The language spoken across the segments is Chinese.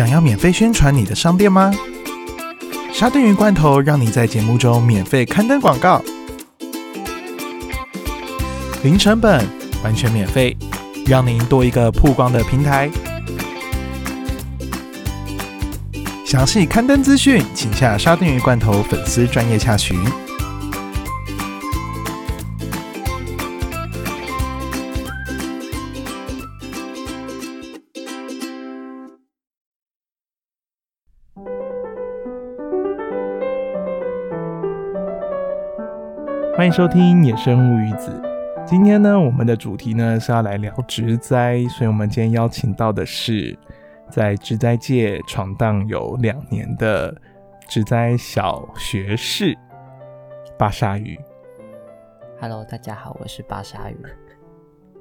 想要免费宣传你的商店吗？沙丁鱼罐头让你在节目中免费刊登广告，零成本，完全免费，让您多一个曝光的平台。详细刊登资讯，请下沙丁鱼罐头粉丝专页洽询。欢迎收听野生物语子。今天呢，我们的主题呢是要来聊植栽，所以我们今天邀请到的是在植栽界闯荡有2年的植栽小学士巴沙鱼。Hello， 大家好，我是巴沙鱼。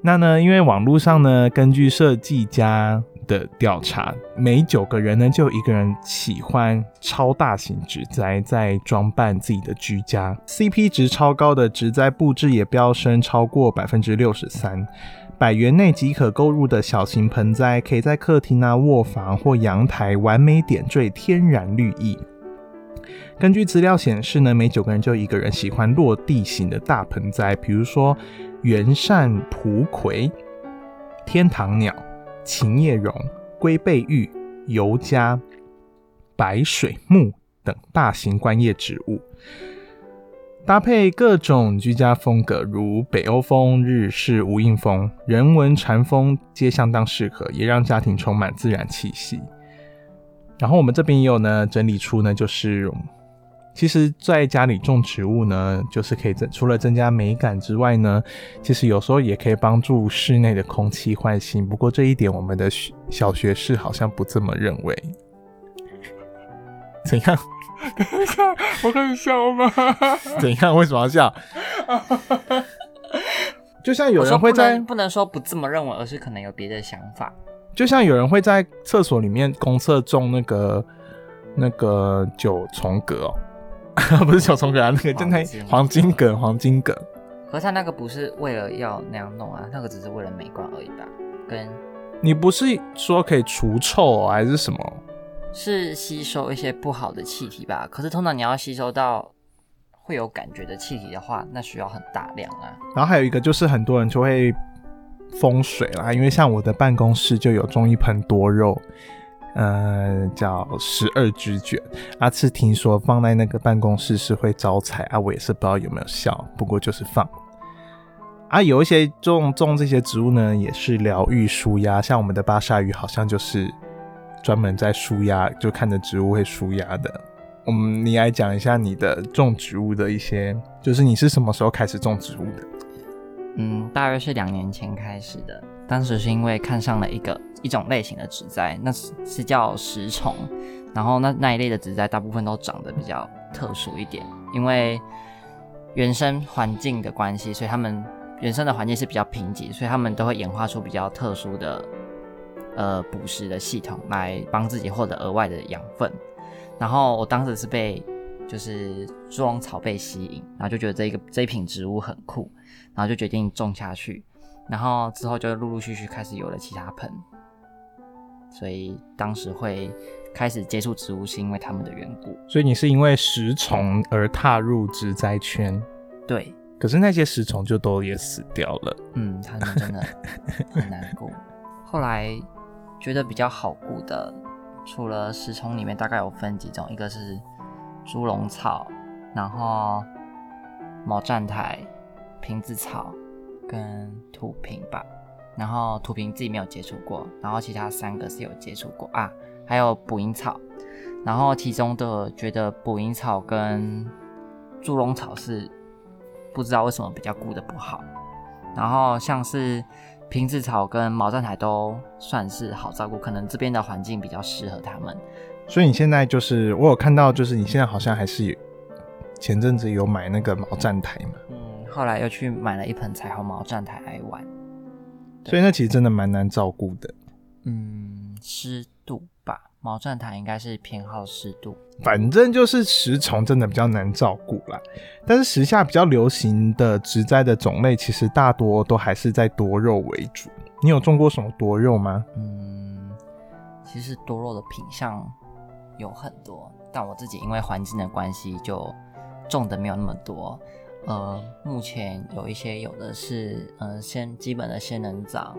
那呢，因为网络上呢，根据设计家的调查，每9个人呢就有1个人喜欢超大型植栽，在装扮自己的居家。CP 值超高的植栽布置也飙升超过 63%。100元内即可购入的小型盆栽，可以在客厅啊、卧房或阳台完美点缀天然绿意。根据资料显示呢，每9个人就1个人喜欢落地型的大盆栽，比如说圆扇蒲葵、天堂鸟、琴叶榕、龟背玉、尤加、白水木等大型观叶植物，搭配各种居家风格，如北欧风、日式无印风、人文禅风，皆相当适合，也让家庭充满自然气息。然后我们这边也有呢整理出呢，就是其实在家里种植物呢，就是可以除了增加美感之外呢，其实有时候也可以帮助室内的空气换新。不过这一点我们的小学士好像不这么认为。怎样？等一下，我可以笑吗？怎样？为什么要笑？就像有人会在不能说不这么认为，而是可能有别的想法。就像有人会在厕所里面公厕种那个九重葛哦。不是小松格啊，那个真的黄金葛。可是他那个不是为了要那样弄啊，那个只是为了美观而已吧？跟你不是说可以除臭、还是什么？是吸收一些不好的气体吧？可是通常你要吸收到会有感觉的气体的话，那需要很大量啊。然后还有一个就是很多人就会风水啦，因为像我的办公室就有种一盆多肉。叫12只卷啊，是听说放在那个办公室是会招财啊，我也是不知道有没有效，不过就是放啊。有一些种这些植物呢，也是疗愈舒压，像我们的巴沙鱼好像就是专门在舒压，就看着植物会舒压的。你来讲一下你的种植物的一些，就是你是什么时候开始种植物的？大约是2年前开始的，当时是因为看上了一种类型的植栽，那是叫石虫，然后那一类的植栽大部分都长得比较特殊一点，因为原生环境的关系，所以他们原生的环境是比较贫瘠，所以他们都会演化出比较特殊的捕食的系统来帮自己获得额外的养分。然后我当时是被就是猪笼草被吸引，然后就觉得这一品植物很酷，然后就决定种下去，然后之后就陆陆续续开始有了其他盆。所以当时会开始接触植物是因为他们的缘故。所以你是因为食虫而踏入植栽圈？对。可是那些食虫就都也死掉了。他们真的很难过。后来觉得比较好顾的，除了食虫里面大概有分几种，一个是猪笼草，然后毛站台、瓶子草跟土瓶吧。然后土瓶自己没有接触过，然后其他3个是有接触过啊，还有捕蝇草。然后其中的觉得捕蝇草跟猪笼草是不知道为什么比较顾得不好，然后像是瓶子草跟毛站台都算是好照顾，可能这边的环境比较适合他们。所以你现在就是我有看到，就是你现在好像还是前阵子有买那个毛站台嘛？后来又去买了一盆彩虹毛站台来玩。所以那其实真的蛮难照顾的。湿度吧，毛站台应该是偏好湿度。反正就是食虫真的比较难照顾啦。但是时下比较流行的植栽的种类，其实大多都还是在多肉为主。你有种过什么多肉吗？其实多肉的品项有很多，但我自己因为环境的关系就种的没有那么多。目前有一些，有的是先基本的仙人掌，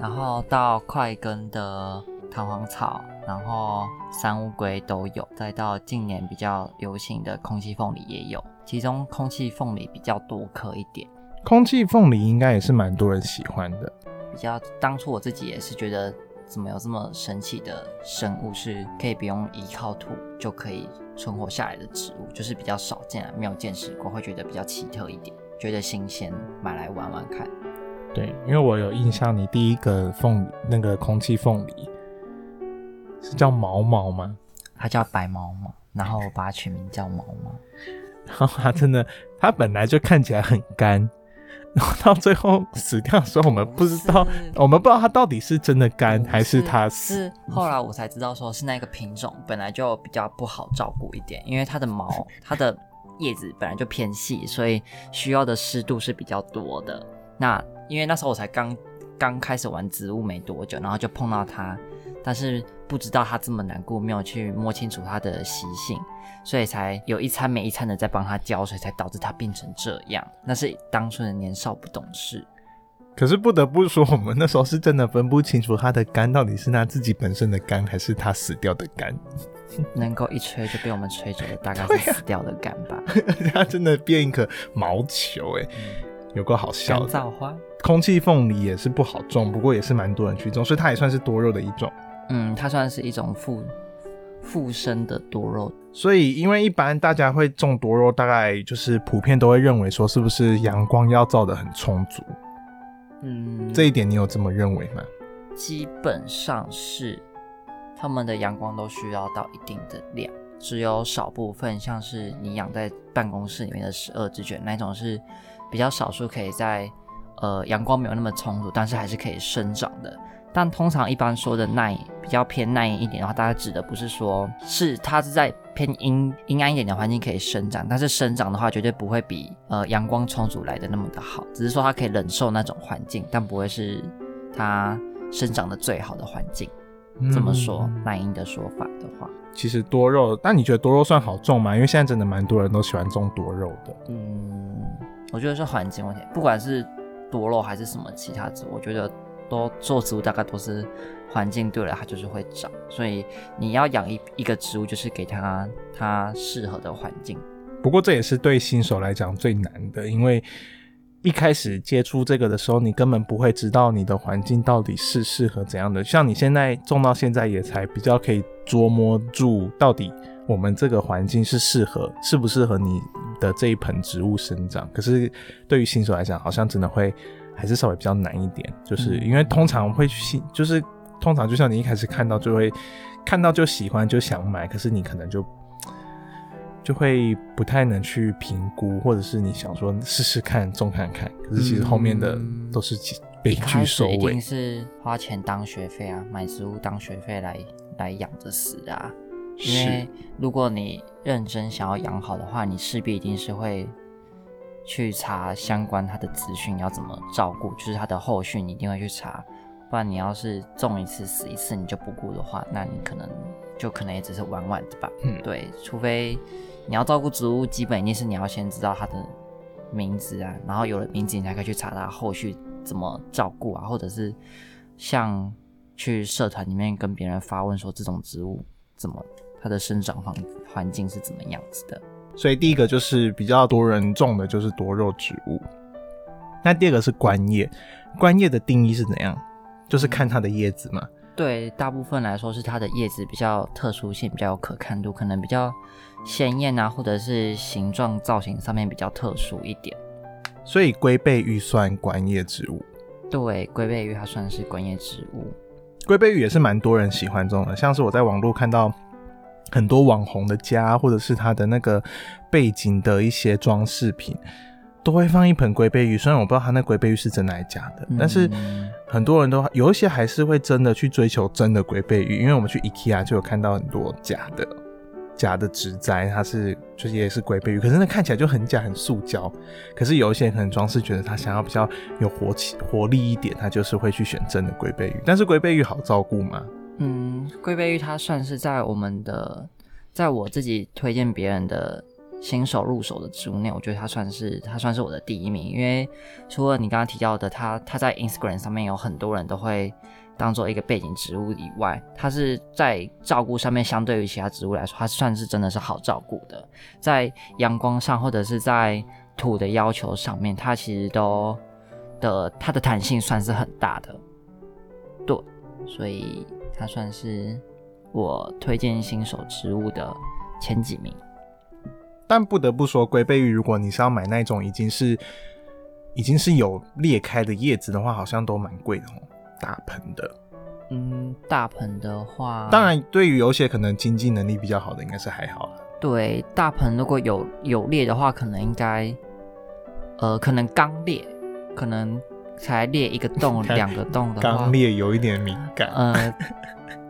然后到块根的弹簧草，然后山乌龟都有，再到近年比较流行的空气凤梨也有，其中空气凤梨比较多颗一点。空气凤梨应该也是蛮多人喜欢的，比较当初我自己也是觉得怎么有这么神奇的生物是可以不用依靠土就可以存活下来的植物，就是比较少见啊，没有见识过，会觉得比较奇特一点，觉得新鲜，买来玩玩看。对，因为我有印象，你第一个凤那个空气凤梨是叫毛毛吗？它叫白毛毛，然后我把它取名叫毛毛。然后它真的，它本来就看起来很干，然后到最后死掉的时候，我们不知道它到底是真的干还是它死。是后来我才知道，说是那个品种本来就比较不好照顾一点，因为它的毛、它的叶子本来就偏细，所以需要的湿度是比较多的。那因为那时候我才刚开始玩植物没多久，然后就碰到它，但是不知道它这么难过，没有去摸清楚它的习性，所以才有一餐没一餐的在帮它浇水，才导致它变成这样。那是当初的年少不懂事。可是不得不说，我们那时候是真的分不清楚它的干到底是它自己本身的干，还是它死掉的干。能够一吹就被我们吹走的，大概是死掉的干吧。它真的变一个毛球耶、有够好笑的。干燥花。空气凤梨也是不好种，不过也是蛮多人去种，所以它也算是多肉的一种。它算是一种附生的多肉。所以因为一般大家会种多肉，大概就是普遍都会认为说是不是阳光要照得很充足。这一点你有这么认为吗？基本上是，他们的阳光都需要到一定的量，只有少部分像是你养在办公室里面的12只卷那种是比较少数可以在阳光没有那么充足，但是还是可以生长的。但通常一般说的耐，比较偏耐阴一点的话，大家指的不是说是它是在偏阴暗一点的环境可以生长，但是生长的话绝对不会比阳光充足来的那么的好，只是说它可以忍受那种环境，但不会是它生长的最好的环境。这么说，耐阴的说法的话，其实多肉，那你觉得多肉算好种吗？因为现在真的蛮多人都喜欢种多肉的。我觉得是环境问题，不管是多肉还是什么其他植物，我觉得都做植物大概都是环境对了它就是会长，所以你要养一个植物就是给它适合的环境。不过这也是对新手来讲最难的，因为一开始接触这个的时候你根本不会知道你的环境到底是适合怎样的，像你现在种到现在也才比较可以捉摸住到底我们这个环境适不适合你的这一盆植物生长。可是对于新手来讲好像真的会还是稍微比较难一点，就是因为通常会去，就是通常就像你一开始看到就会看到就喜欢就想买，可是你可能就会不太能去评估，或者是你想说试试看种看看，可是其实后面的都是悲剧收尾。一定是花钱当学费啊，买植物当学费来养着死啊，因为如果你认真想要养好的话，你势必一定是会去查相关它的资讯要怎么照顾，就是它的后续你一定会去查，不然你要是种一次死一次你就不顾的话，那你可能也只是玩玩的吧。对，除非你要照顾植物，基本一定是你要先知道它的名字啊，然后有了名字你才可以去查它后续怎么照顾啊，或者是像去社团里面跟别人发问说这种植物怎么它的生长环境是怎么样子的。所以第一个就是比较多人种的就是多肉植物，那第二个是观叶。观叶的定义是怎样？就是看它的叶子嘛。对，大部分来说是它的叶子比较特殊性比较有可看度，可能比较鲜艳啊，或者是形状造型上面比较特殊一点。所以龟背芋算观叶植物。对，龟背芋它算是观叶植物。龟背芋也是蛮多人喜欢种的，像是我在网络看到很多网红的家，或者是他的那个背景的一些装饰品都会放一盆龟背芋，虽然我不知道他那龟背芋是真的还是假的，但是很多人都有一些还是会真的去追求真的龟背芋，因为我们去 IKEA 就有看到很多假的植栽，它是就是也是龟背芋，可是那看起来就很假很塑胶，可是有一些人可能装饰觉得他想要比较有活力一点，他就是会去选真的龟背芋。但是龟背芋好照顾吗？龟背芋它算是在我们的，在我自己推荐别人的新手入手的植物内，我觉得它算是我的第一名。因为除了你刚刚提到的它在 Instagram 上面有很多人都会当做一个背景植物以外，它是在照顾上面相对于其他植物来说，它算是真的是好照顾的，在阳光上或者是在土的要求上面，它其实都的它的弹性算是很大的，对，所以它算是我推荐新手植物的前几名。但不得不说，龟背芋如果你是要买那种已经是有裂开的叶子的话，好像都蛮贵的哦，大盆的。大盆的话，当然对于有些可能经济能力比较好的，应该是还好啦。对，大盆如果有裂的话，可能应该，可能刚裂，可能才裂一个洞、两个洞的话，刚裂有一点敏感。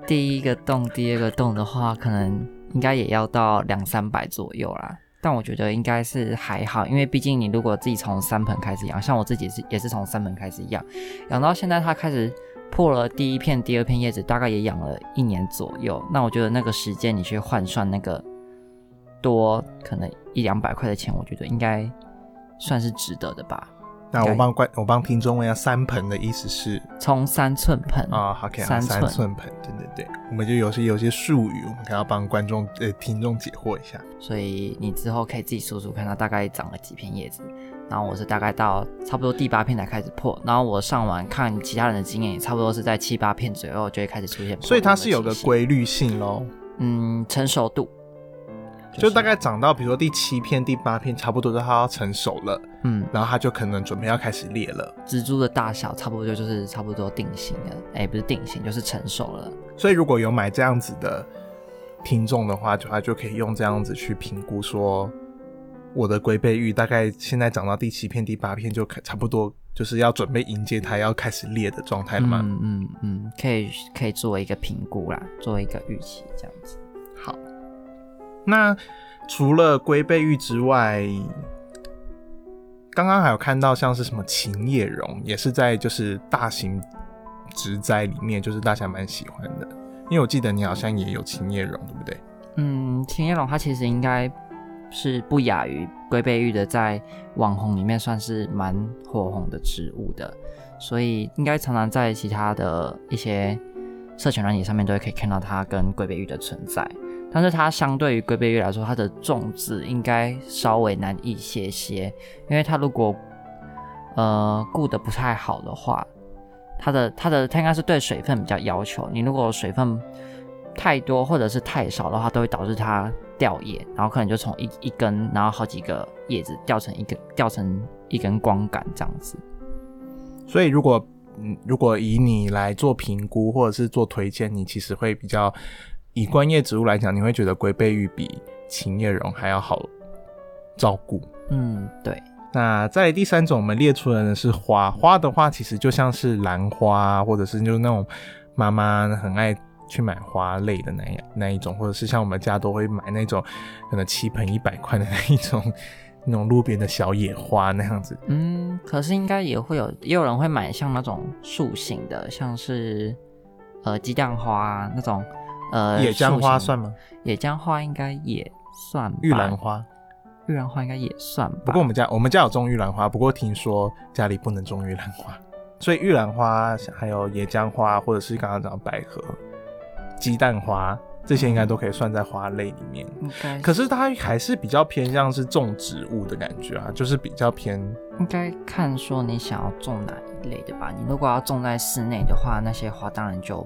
第一个洞、第二个洞的话，可能应该也要到200-300左右啦。但我觉得应该是还好，因为毕竟你如果自己从三盆开始养，像我自己也是从三盆开始养，养到现在它开始破了第一片、第二片叶子，大概也养了1年左右。那我觉得那个时间你去换算那个多可能100-200块的钱，我觉得应该算是值得的吧。那我帮听众问一下，三盆的意思是从3寸盆啊，好，可以3寸盆，对对对，我们就有些术语，我们可以要帮观众听众解惑一下。所以你之后可以自己数数看它大概长了几片叶子。然后我是大概到差不多第8片才开始破，然后我上网看其他人的经验，也差不多是在7-8片左右就会开始出现破。所以它是有个规律性咯，成熟度。就大概长到比如说第7片、第8片，差不多它要成熟了，然后它就可能准备要开始裂了。植株的大小差不多就是差不多定型了，不是定型，就是成熟了。所以如果有买这样子的听众的话，他就可以用这样子去评估说，我的龟背芋大概现在长到第7片、第8片就差不多就是要准备迎接它要开始裂的状态了嘛。可以做一个评估啦，做一个预期这样子。好。那除了龟背芋之外，刚刚还有看到像是什么琴叶榕，也是在就是大型植栽里面，就是大家蛮喜欢的。因为我记得你好像也有琴叶榕，对不对？琴叶榕它其实应该是不亚于龟背芋的，在网红里面算是蛮火红的植物的，所以应该常常在其他的一些社群软体上面都可以看到它跟龟背芋的存在。但是它相对于龟背芋来说，它的种植应该稍微难一些些，因为它如果顾得不太好的话，它应该是对水分比较要求。你如果水分太多或者是太少的话，都会导致它掉叶，然后可能就从一根，然后好几个叶子掉成一根光杆这样子。所以如果以你来做评估或者是做推荐，你其实会比较。以观叶植物来讲，你会觉得龟背芋比琴叶榕还要好照顾。对。那再来第3种，我们列出来的是花。花的话，其实就像是兰花，或者是就是那种妈妈很爱去买花类的那一种，或者是像我们家都会买那种可能7盆100块的那种路边的小野花那样子。可是应该也有人会买像那种树形的，像是鸡蛋花那种。野姜花算吗？野姜花应该也算吧。玉兰花应该也算吧。不过我们家有种玉兰花，不过听说家里不能种玉兰花，所以玉兰花还有野姜花，或者是刚刚讲百合、鸡蛋花，这些应该都可以算在花类里面。可是它还是比较偏向是种植物的感觉啊，就是比较偏。应该看说你想要种哪一类的吧。你如果要种在室内的话，那些花当然就。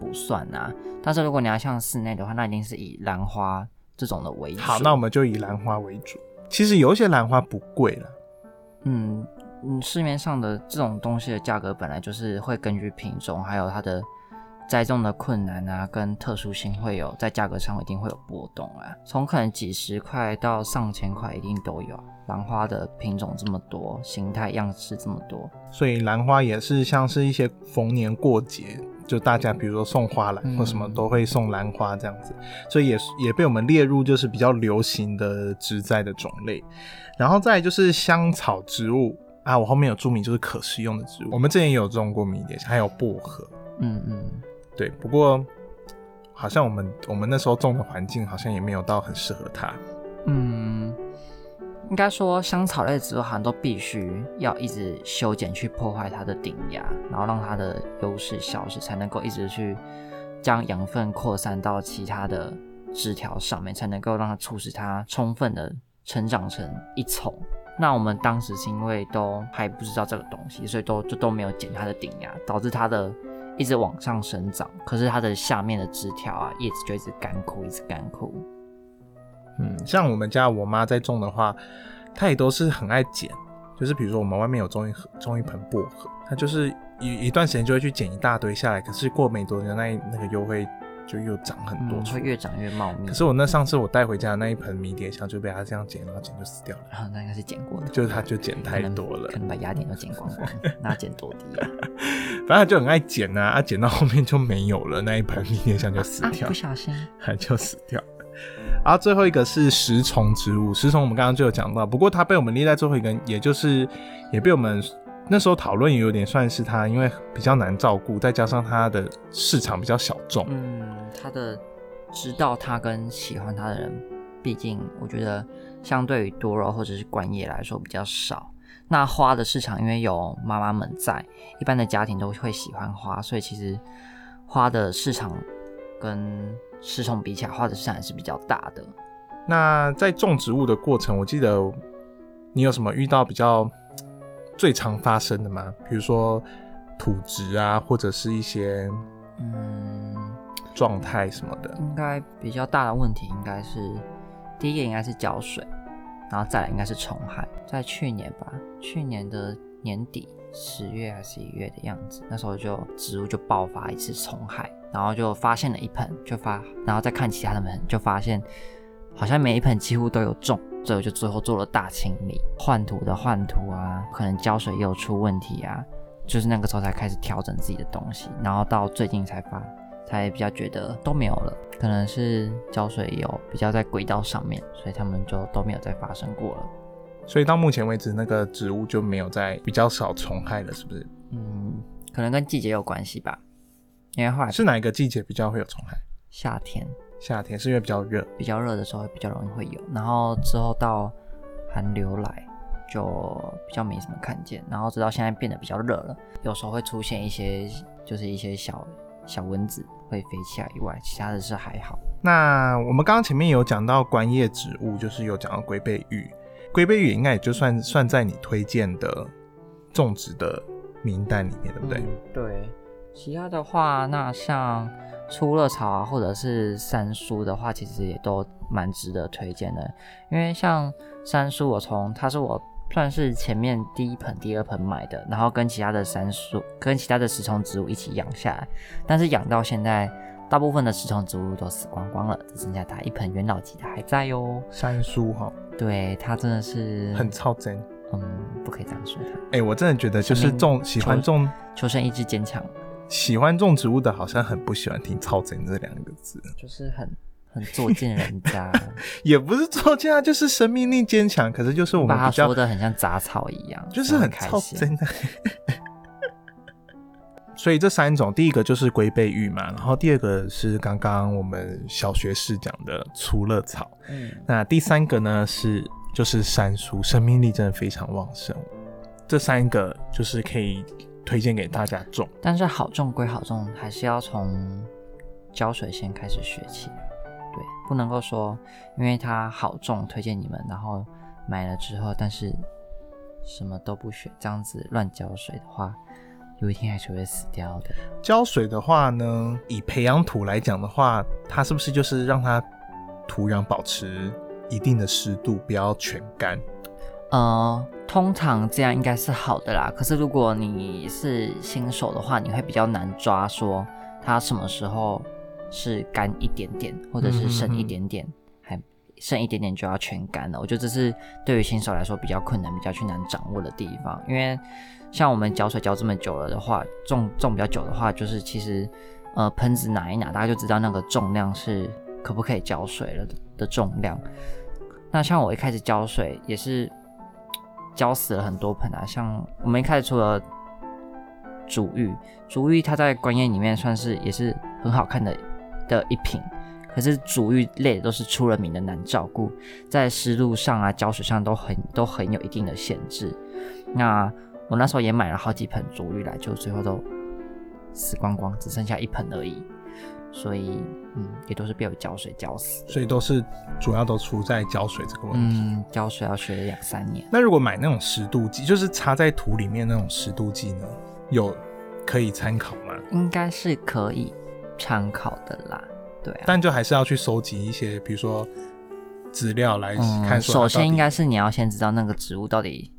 不算啊，但是如果你要像室内的话，那一定是以兰花这种的为主。好，那我们就以兰花为主。其实有一些兰花不贵啦，市面上的这种东西的价格本来就是会根据品种，还有它的栽种的困难啊，跟特殊性会有在价格上一定会有波动啦，从可能几10块到上千块一定都有。兰花的品种这么多，形态样式这么多，所以兰花也是像是一些逢年过节。就大家比如说送花篮或什么都会送兰花这样子，所以也被我们列入就是比较流行的植栽的种类。然后再来就是香草植物啊，我后面有注明就是可食用的植物，我们之前也有种过迷迭香，还有薄荷。对，不过好像我们那时候种的环境好像也没有到很适合它。嗯，应该说香草类植物好像都必须要一直修剪去破坏它的顶芽，然后让它的优势消失，才能够一直去将养分扩散到其他的枝条上面，才能够让它促使它充分的成长成一丛。那我们当时是因为都还不知道这个东西，所以都没有剪它的顶芽，导致它的一直往上生长，可是它的下面的枝条啊叶子就一直干枯一直干枯。嗯，像我们家我妈在种的话，她也都是很爱剪，就是比如说我们外面有种一盆薄荷，她就是一段时间就会去剪一大堆下来，可是过没多久那个又会就又长很多出来，会越长越茂密。可是我那上次我带回家的那一盆迷迭香就被他这样剪，然后剪就死掉了。那应该是剪过的，就是他就剪太多了，可能把芽点都剪光光，那剪多低啊？反正他就很爱剪啊，剪到后面就没有了，那一盆迷迭香就死掉，不小心他就死掉了。然后最后一个是食虫植物，食虫我们刚刚就有讲到，不过它被我们列在最后一个，也就是也被我们那时候讨论也有点算是它，因为比较难照顾，再加上它的市场比较小众。嗯，它的知道它跟喜欢它的人，毕竟我觉得相对于多肉或者是观叶来说比较少。那花的市场因为有妈妈们在，一般的家庭都会喜欢花，所以其实花的市场跟食虫比起来，花的市场还是比较大的。那在种植物的过程，我记得你有什么遇到比较最常发生的吗？比如说土质啊，或者是一些状态什么的。应该比较大的问题应该是第一个应该是浇水，然后再来应该是虫害。在去年吧，去年的年底10月还是11月的样子，那时候就植物就爆发一次虫害，然后就发现了一盆，然后再看其他的盆，就发现好像每一盆几乎都有种。所以我就最后做了大清理，换土的换土啊，可能浇水又出问题啊，就是那个时候才开始调整自己的东西，然后到最近才比较觉得都没有了，可能是浇水有比较在轨道上面，所以他们就都没有再发生过了。所以到目前为止，那个植物就没有再比较少虫害了，是不是？嗯，可能跟季节有关系吧，因为后来是哪一个季节比较会有虫害？夏天。夏天是因为比较热的时候比较容易会有，然后之后到寒流来就比较没什么看见，然后直到现在变得比较热了，有时候会出现一些就是一些小蚊子会飞起来以外，其他的是还好。那我们刚刚前面有讲到观叶植物，就是有讲到龟背芋，龟背芋应该也就算在你推荐的种植的名单里面，对不对？对。其他的话，那像初乐草啊，或者是山苏的话，其实也都蛮值得推荐的。因为像山苏，它是我算是前面第一盆、第二盆买的，然后跟其他的山苏、跟其他的食虫植物一起养下来。但是养到现在，大部分的食虫植物都死光光了，只剩下它一盆元老级的还在哟。山苏哈，对，它真的是很超真。嗯，不可以这样说它。我真的觉得就是喜欢种，求生意志坚强。喜欢种植物的好像很不喜欢听超真这两个字，就是很作践人家。也不是作践啊，就是生命力坚强，可是就是我们比较把他说的很像杂草一样，就是很超真的。所以这三种，第一个就是龟背芋嘛，然后第二个是刚刚我们小学士讲的粗乐草，那第三个呢就是山苏，生命力真的非常旺盛。这三个就是可以推荐给大家种，但是好种归好种，还是要从浇水先开始学起。对，不能够说因为它好种推荐你们，然后买了之后但是什么都不学，这样子乱浇水的话，有一天还是会死掉的。浇水的话呢，以培养土来讲的话，它是不是就是让它土壤保持一定的湿度，不要全干？通常这样应该是好的啦，可是如果你是新手的话，你会比较难抓说它什么时候是干一点点，或者是剩一点点，还剩一点点就要全干了。我觉得这是对于新手来说比较困难，比较去难掌握的地方。因为像我们浇水浇这么久了的话，种比较久的话，就是其实喷子拿一拿，大家就知道那个重量是可不可以浇水了的重量。那像我一开始浇水也是浇死了很多盆啊，像我们一开始除了竹芋，它在观叶里面算是也是很好看的的一品，可是主育类都是出了名的难照顾，在湿度上啊、浇水上都很有一定的限制。那我那时候也买了好几盆主育来，就最后都死光光，只剩下一盆而已。所以，也都是被我浇水浇死。所以都是主要都出在浇水这个问题。浇水要学2-3年。那如果买那种湿度计，就是插在土里面那种湿度计呢，有可以参考吗？应该是可以参考的啦，对啊。但就还是要去收集一些，比如说资料来看说。首先应该是你要先知道那个植物到底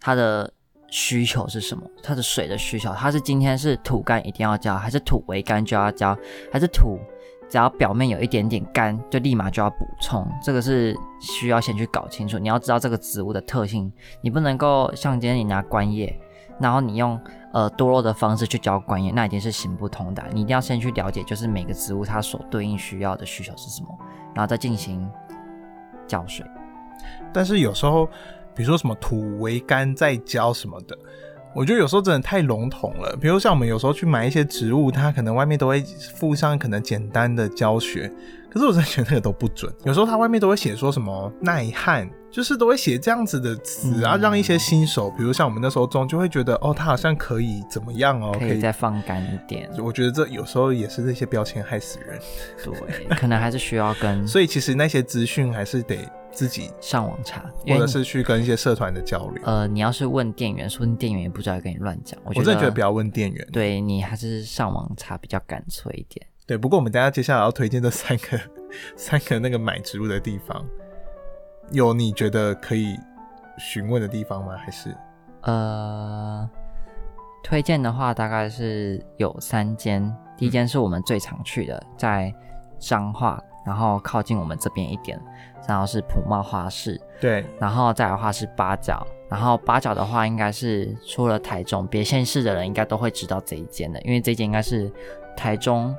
它的需求是什么？它的水的需求，它是今天是土干一定要浇，还是土微干就要浇，还是土只要表面有一点点干就立马就要补充？这个是需要先去搞清楚。你要知道这个植物的特性，你不能够像今天你拿观叶，然后你用多肉的方式去浇观叶，那已经是行不通的。你一定要先去了解，就是每个植物它所对应需要的需求是什么，然后再进行浇水。但是有时候，比如说什么土为干再浇什么的，我觉得有时候真的太笼统了。比如像我们有时候去买一些植物，它可能外面都会附上可能简单的教学，可是我真的觉得那个都不准。有时候它外面都会写说什么耐旱，就是都会写这样子的词啊，让一些新手，比如像我们那时候种就会觉得哦，它好像可以怎么样哦，可以再放干一点。我觉得这有时候也是那些标签害死人。对，可能还是需要跟。所以其实那些资讯还是得自己上网查，或者是去跟一些社团的交流。你要是问店员，说店员也不知道要跟你乱讲。我真的觉得不要问店员，对，你还是上网查比较干脆一点。对，不过我们等一下接下来要推荐这三个那个买植物的地方，有你觉得可以询问的地方吗？还是推荐的话，大概是有3间，第一间是我们最常去的，在彰化。然后靠近我们这边一点，然后是普茂花市，对，然后再来的话是八角，然后八角的话应该是除了台中别县市的人应该都会知道这一间的，因为这一间应该是台中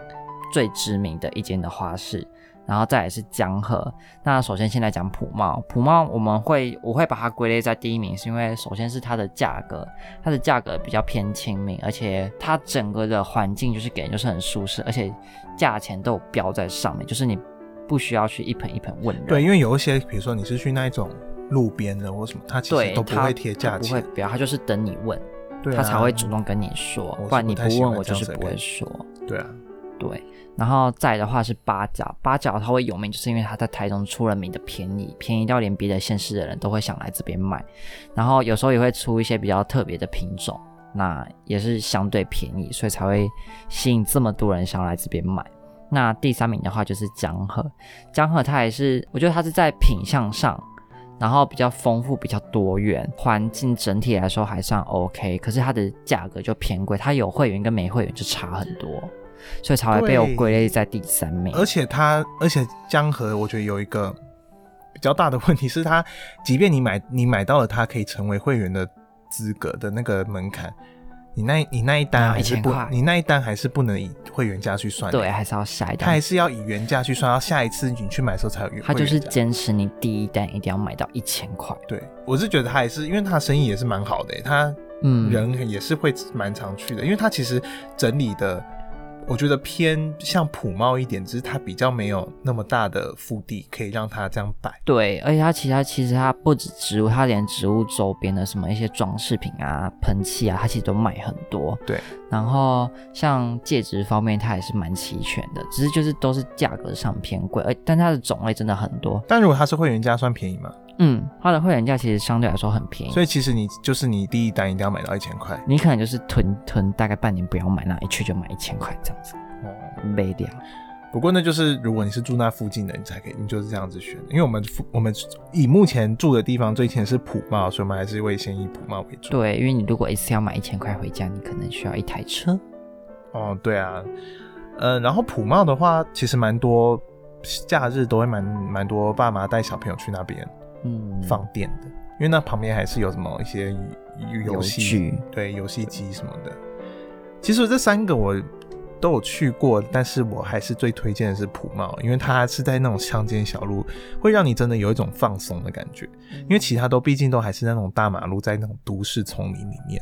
最知名的一间的花市，然后再来是江河。那首先先来讲普茂，我会把它归类在第一名，是因为首先是它的价格比较偏亲民，而且它整个的环境就是给人就是很舒适，而且价钱都有标在上面，就是你不需要去一盆一盆问人。对，因为有一些，比如说你是去那一种路边的或什么，他其实都不会贴价钱，不会，他就是等你问，对啊，他才会主动跟你说，不然你不问我就是不会说。对啊，对。然后再的话是八角，它会有名，就是因为它在台中出了名的便宜到连别的县市的人都会想来这边买。然后有时候也会出一些比较特别的品种，那也是相对便宜，所以才会吸引这么多人想要来这边买。那第3名的话就是江河，它也是，我觉得它是在品相上，然后比较丰富、比较多元，环境整体来说还算 OK， 可是它的价格就偏贵，它有会员跟没会员就差很多，所以才会被我归类在第3名。而且江河我觉得有一个比较大的问题是它，即便你买到了它可以成为会员的资格的那个门槛。你那一单还是不能以会员价去算，对，还是要下一单，它还是要以原价去算，要下一次你去买的时候才有原价。它就是坚持你第一单一定要买到1000块。对，我是觉得它还是因为它生意也是蛮好的，它人也是会蛮常去的，因为它其实整理的我觉得偏像普茂一点，只是它比较没有那么大的腹地可以让它这样摆。对，而且它其实它不止植物，它连植物周边的什么一些装饰品啊、喷漆啊，它其实都卖很多。对，然后像介质方面它也是蛮齐全的，只是就是都是价格上偏贵，但它的种类真的很多。但如果它是会员价算便宜吗？它的会员价其实相对来说很便宜，所以其实你第一单一定要买到1000块，你可能就是囤大概半年不要买，那一去就买1000块这样子，没掉。不过那就是如果你是住那附近的，你就是这样子选。因为我们以目前住的地方最前是普茂，所以我们还是会先以普茂为主。对，因为你如果一次要买1000块回家，你可能需要一台车。哦，对啊，然后普茂的话，其实蛮多假日都会蛮多爸妈带小朋友去那边。放电的，因为那旁边还是有什么一些游戏，对，游戏机什么的。其实这3个我都有去过，但是我还是最推荐的是普茂，因为它是在那种乡间小路，会让你真的有一种放松的感觉。因为其他都毕竟都还是那种大马路，在那种都市丛林里面。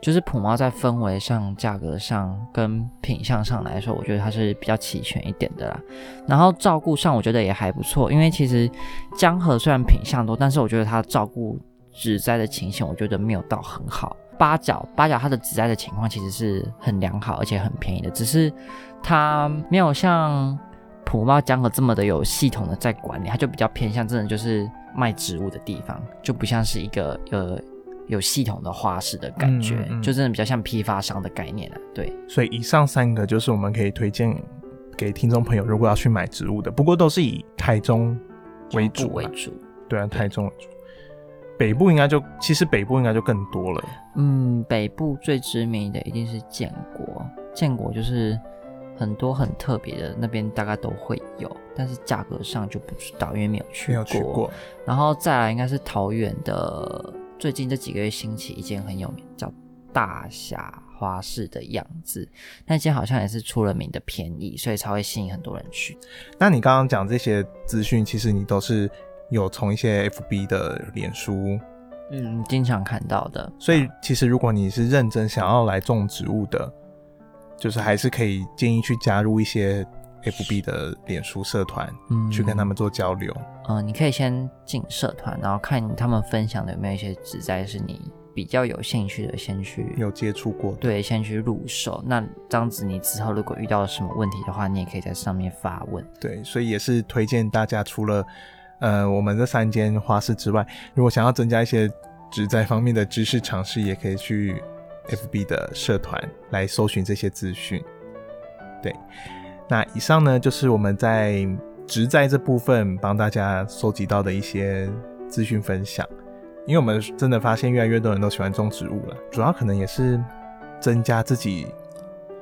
就是普猫在氛围上、价格上跟品相上来说，我觉得它是比较齐全一点的啦。然后照顾上我觉得也还不错，因为其实江河虽然品相多，但是我觉得它照顾植栽的情形我觉得没有到很好。八角它的植栽的情况其实是很良好而且很便宜的，只是它没有像普猫江河这么的有系统的在管理，它就比较偏向真的就是卖植物的地方，就不像是一个有系统的花市的感觉，就真的比较像批发商的概念啦。对，所以以上三个就是我们可以推荐给听众朋友，如果要去买植物的，不过都是以台中为主啦，对啊，台中为主。其实北部应该就更多了。北部最知名的一定是建国就是很多很特别的，那边大概都会有，但是价格上就不知道，因为没有去过。然后再来应该是桃园的，最近这几个月兴起一间很有名叫大侠花市的样子，那间好像也是出了名的便宜，所以才会吸引很多人去。那你刚刚讲这些资讯，其实你都是有从一些 FB 的脸书经常看到的，所以其实如果你是认真想要来种植物的，就是还是可以建议去加入一些 FB 的脸书社团，去跟他们做交流。你可以先进社团，然后看他们分享的有没有一些植栽是你比较有兴趣的，先去有接触过的，对，先去入手。那这样子你之后如果遇到什么问题的话，你也可以在上面发问。对，所以也是推荐大家，除了我们这三间花市之外，如果想要增加一些植栽方面的知识常识，也可以去 FB 的社团来搜寻这些资讯。对，那以上呢就是我们在植栽这部分帮大家收集到的一些资讯分享，因为我们真的发现越来越多人都喜欢种植物了，主要可能也是增加自己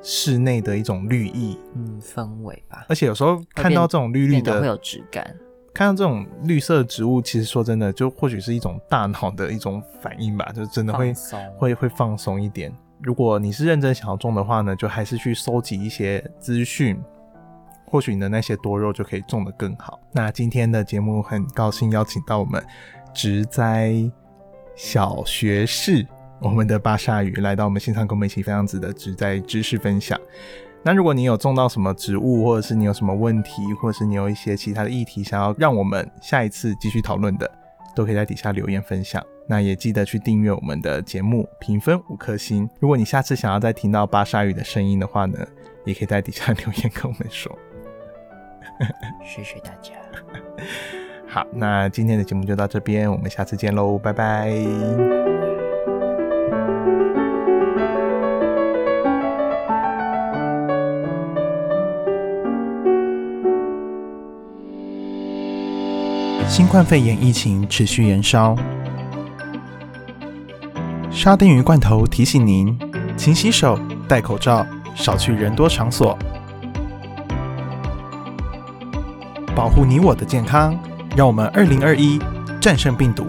室内的一种绿意氛围吧。而且有时候看到这种绿绿的会有质感，看到这种绿色植物，其实说真的，就或许是一种大脑的一种反应吧，就真的会放松一点。如果你是认真想要种的话呢，就还是去收集一些资讯，或许你的那些多肉就可以种得更好。那今天的节目很高兴邀请到我们植栽小学士，我们的巴夏宇来到我们现场，跟我们一起分享子的植栽知识分享。那如果你有种到什么植物，或者是你有什么问题，或者是你有一些其他的议题想要让我们下一次继续讨论的，都可以在底下留言分享。那也记得去订阅我们的节目，评分5颗星。如果你下次想要再听到巴夏宇的声音的话呢，也可以在底下留言跟我们说。谢谢大家。好，那今天的节目就到这边，我们下次见喽，拜拜。新冠肺炎疫情持续延烧，沙丁鱼罐头提醒您：勤洗手、戴口罩、少去人多场所，保护你我的健康。让我们2021战胜病毒。